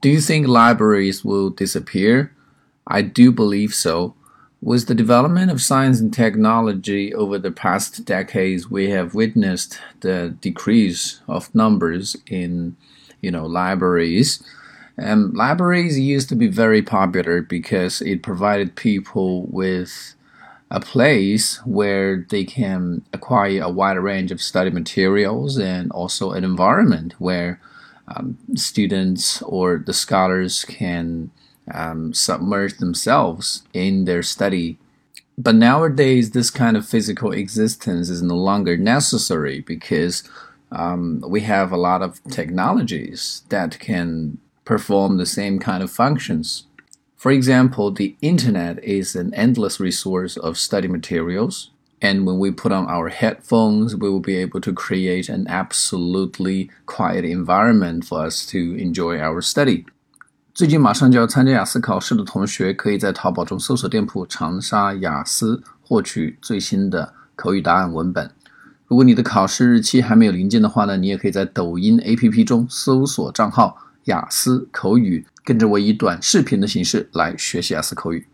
Do you think libraries will disappear? I do believe so. With the development of science and technology over the past decades, we have witnessed the decrease of numbers in, libraries. And libraries used to be very popular because it provided people with a place where they can acquire a wide range of study materials and also an environment where students or the scholars can submerge themselves in their study. But nowadays, this kind of physical existence is no longer necessary because we have a lot of technologies that can perform the same kind of functions. For example, the internet is an endless resource of study materials. And when we put on our headphones, we will be able to create an absolutely quiet environment for us to enjoy our study. 最近马上就要参加雅思考试的同学，可以在淘宝中搜索店铺长沙雅思，获取最新的口语答案文本。如果你的考试日期还没有临近的话呢，你也可以在抖音 APP 中搜索账号雅思口语，跟着我以短视频的形式来学习雅思口语。